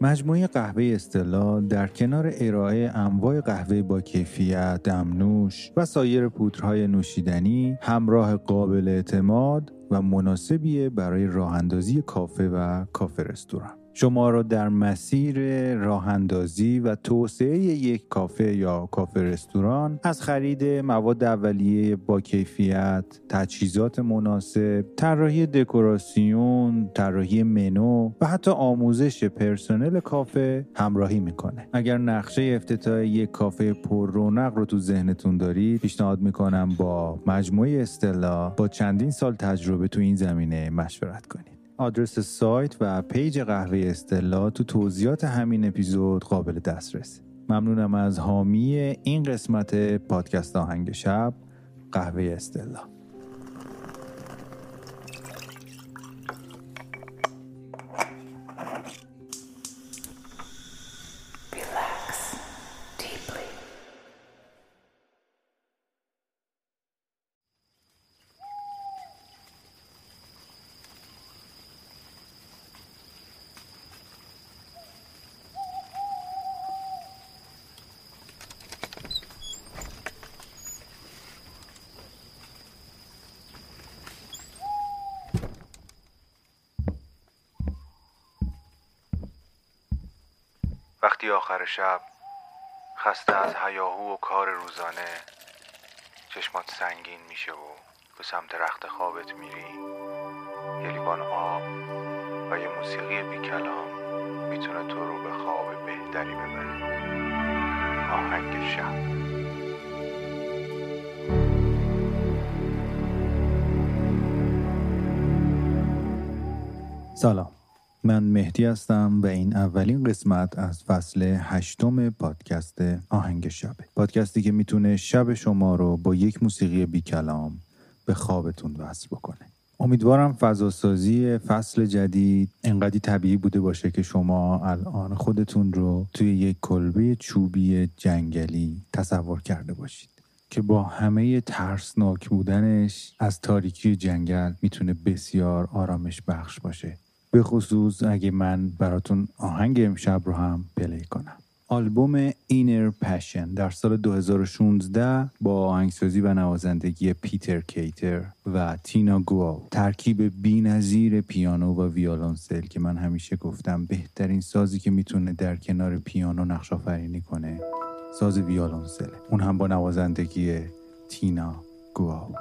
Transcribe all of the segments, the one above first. مجموعه قهوه استلا در کنار ارائه انواع قهوه با کیفیت، دمنوش و سایر پودرهای نوشیدنی همراه قابل اعتماد و مناسبی برای راه‌اندازی کافه و کافه رستوران. شما را در مسیر راه‌اندازی و توسعه یک کافه یا کافه رستوران از خرید مواد اولیه با کیفیت، تجهیزات مناسب، طراحی دکوراسیون، طراحی منو و حتی آموزش پرسنل کافه همراهی میکنه. اگر نقشه افتتاح یک کافه پر رونق رو تو ذهنتون دارید، پیشنهاد میکنم با مجموعه استلا با چندین سال تجربه تو این زمینه مشورت کنید. آدرس سایت و پیج قهوه استلا تو توضیحات همین اپیزود قابل دسترس. ممنونم از حامی این قسمت پادکست آهنگ شب، قهوه استلا. وقتی آخر شب خسته از هیاهو و کار روزانه چشمات سنگین میشه و به سمت رخت خوابت میری، یه لیوان آب و یه موسیقی بی کلام میتونه تو رو به خواب بهتری ببره. آهنگ شب. سلام، من مهدی هستم و این اولین قسمت از فصل 8 پادکست آهنگ شب. پادکستی که میتونه شب شما رو با یک موسیقی بی کلام به خوابتون وصل بکنه. امیدوارم فضاسازی فصل جدید انقدی طبیعی بوده باشه که شما الان خودتون رو توی یک کلبه چوبی جنگلی تصور کرده باشید که با همه ترسناک بودنش از تاریکی جنگل میتونه بسیار آرامش بخش باشه. به خصوص اگه من براتون آهنگ امشب رو هم پلی کنم. آلبوم Inner Passion در سال 2016 با آهنگسازی و نوازندگی پیتر کیتر و تینا گواو، ترکیب بی‌نظیر پیانو و ویولنسل که من همیشه گفتم بهترین سازی که میتونه در کنار پیانو نقش‌آفرینی کنه ساز ویولنسل، اون هم با نوازندگی تینا گواو.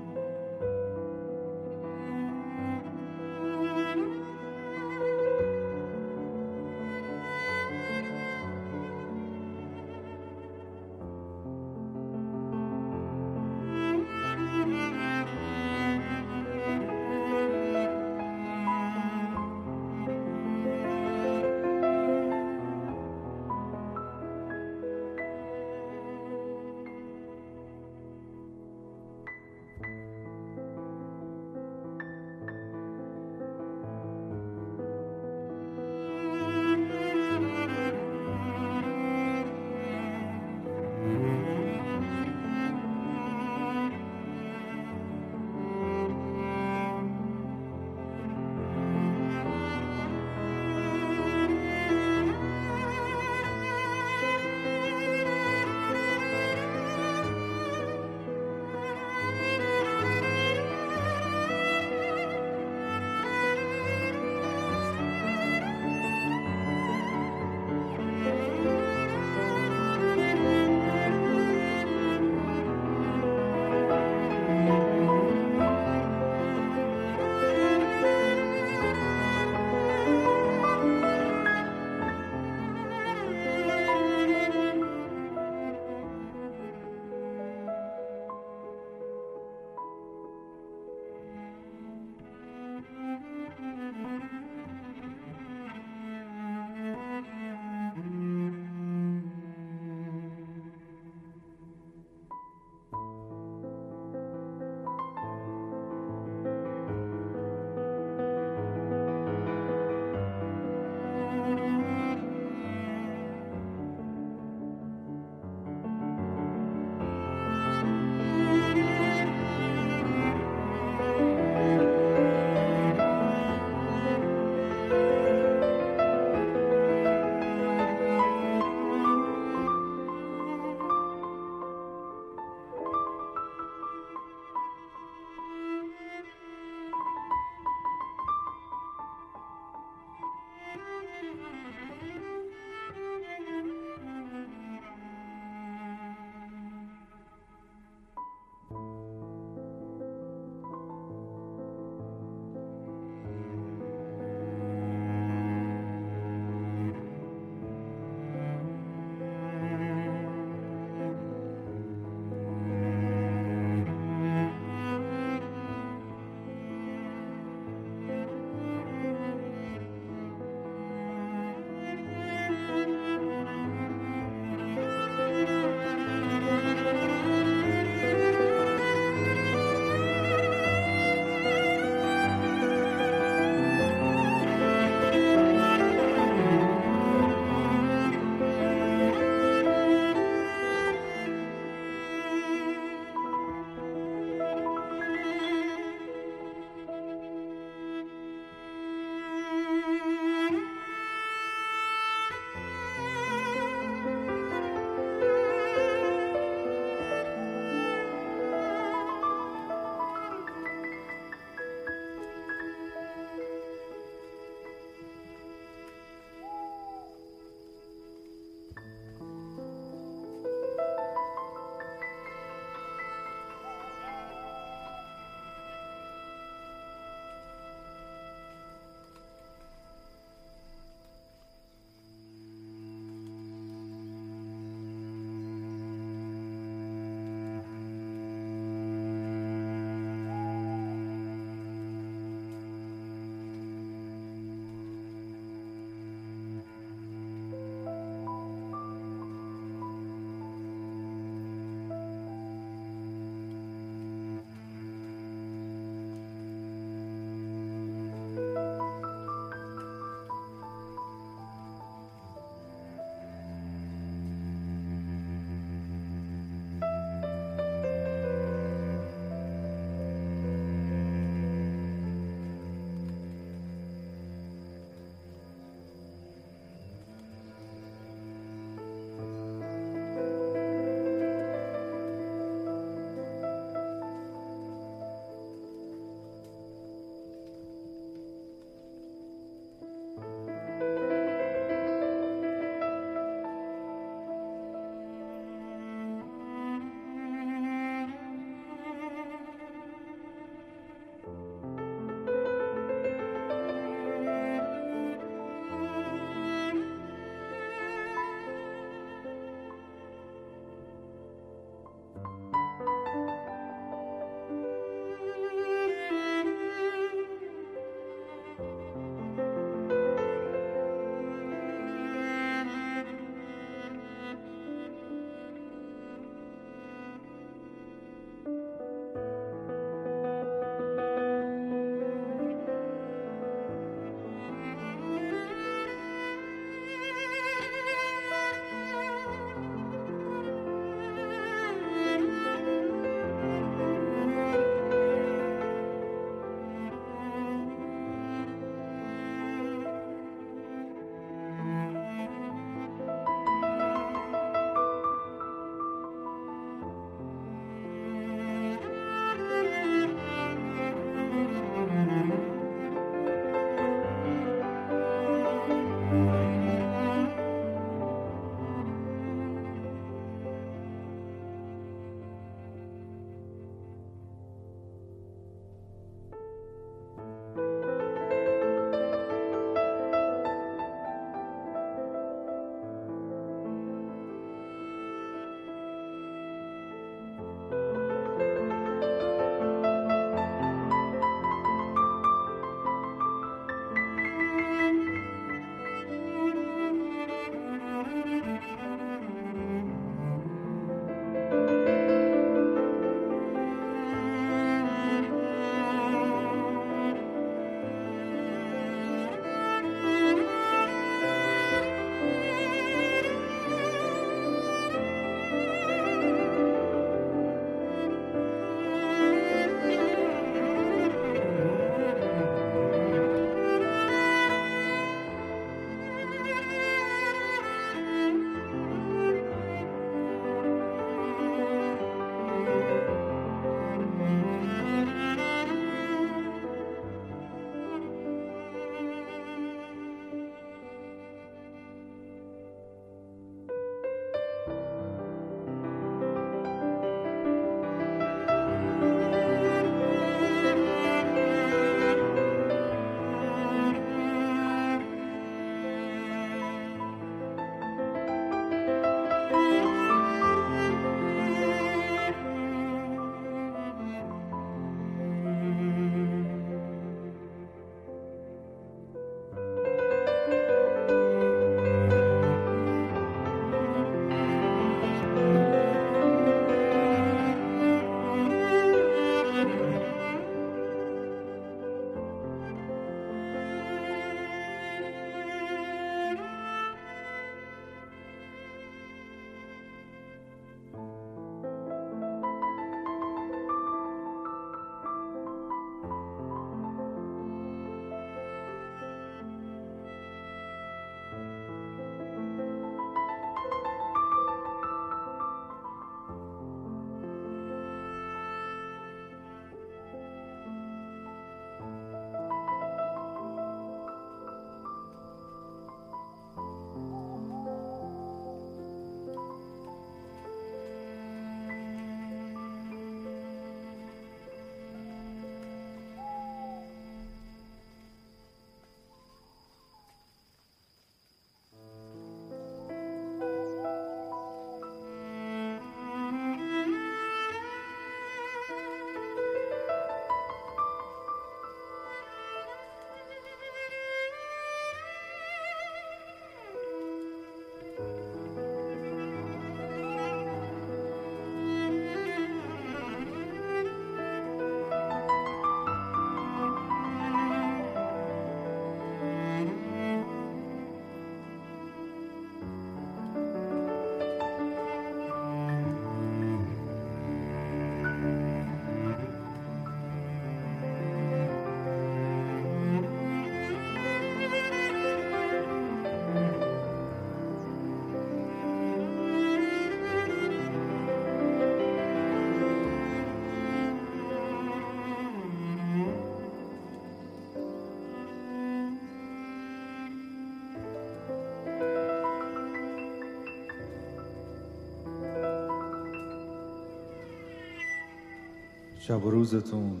شب و روزتون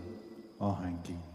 آهنگین.